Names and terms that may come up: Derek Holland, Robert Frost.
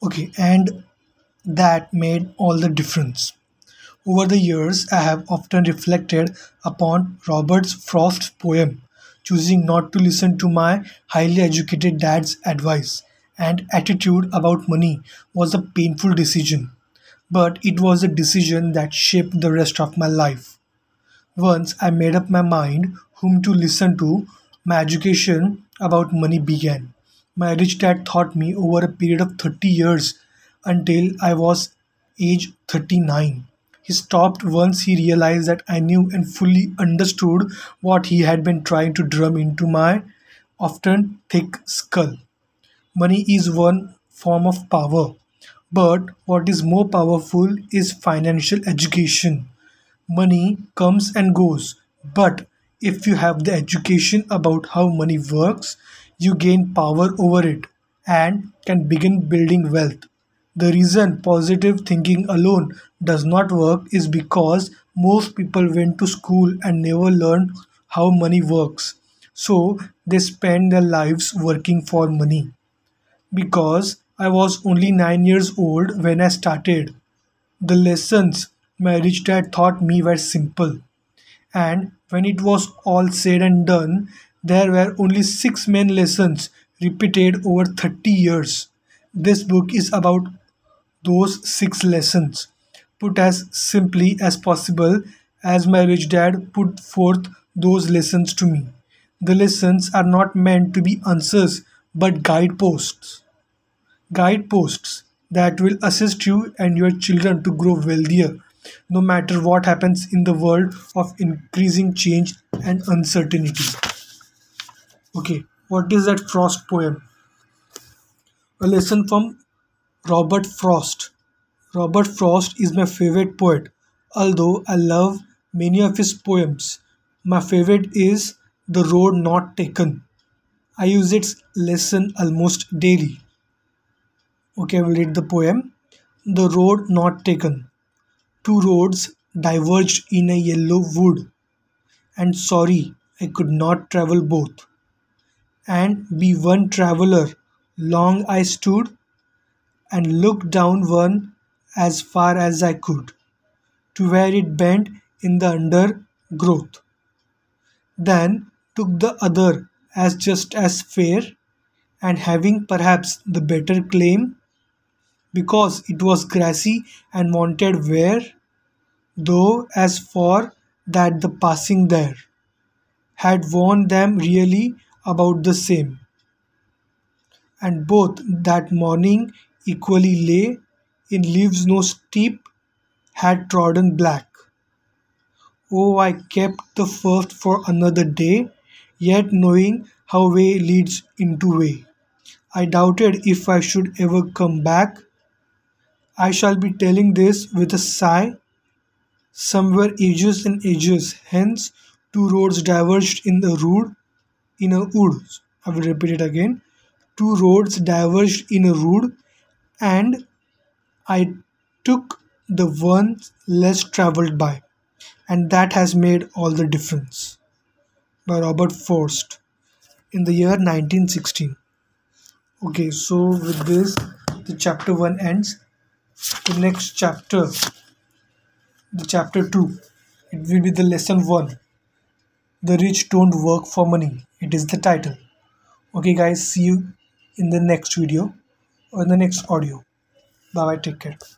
Okay, and that made all the difference. Over the years, I have often reflected upon Robert Frost's poem, choosing not to listen to my highly educated dad's advice and attitude about money was a painful decision, but it was a decision that shaped the rest of my life. Once I made up my mind whom to listen to, my education about money began. My rich dad taught me over a period of 30 years until I was age 39. He stopped once he realized that I knew and fully understood what he had been trying to drum into my often thick skull. Money is one form of power, but what is more powerful is financial education. Money comes and goes, but if you have the education about how money works, you gain power over it and can begin building wealth. The reason positive thinking alone does not work is because most people went to school and never learned how money works. So they spend their lives working for money. Because I was only 9 years old when I started, the lessons my rich dad taught me were simple. And when it was all said and done, there were only 6 main lessons repeated over 30 years. This book is about those 6 lessons, put as simply as possible as my rich dad put forth those lessons to me. The lessons are not meant to be answers but guideposts. Guideposts that will assist you and your children to grow wealthier, no matter what happens in the world of increasing change and uncertainty. Okay, what is that Frost poem? A lesson from Robert Frost. Robert Frost is my favorite poet, although I love many of his poems. My favorite is The Road Not Taken. I use its lesson almost daily. Okay, I will read the poem. The Road Not Taken. 2 roads diverged in a yellow wood, and sorry I could not travel both, and be one traveller long I stood, and looked down one as far as I could, to where it bent in the undergrowth, then took the other as just as fair, and having perhaps the better claim, because it was grassy and wanted wear, though as for that the passing there had warned them really about the same, and both that morning equally lay in leaves no steep had trodden black. Oh, I kept the first for another day, yet knowing how way leads into way. I doubted if I should ever come back. I shall be telling this with a sigh. Somewhere ages and ages hence, 2 roads diverged in the road, in a wood. I will repeat it again. 2 roads diverged in a road, and I took the one less travelled by, and that has made all the difference. By Robert Frost, in the year 1916. Okay, so with this, the chapter 1 ends. The next chapter, the chapter 2, it will be the lesson 1. The rich don't work for money. It is the title. Okay guys, see you in the next video or in the next audio. Bye bye, take care.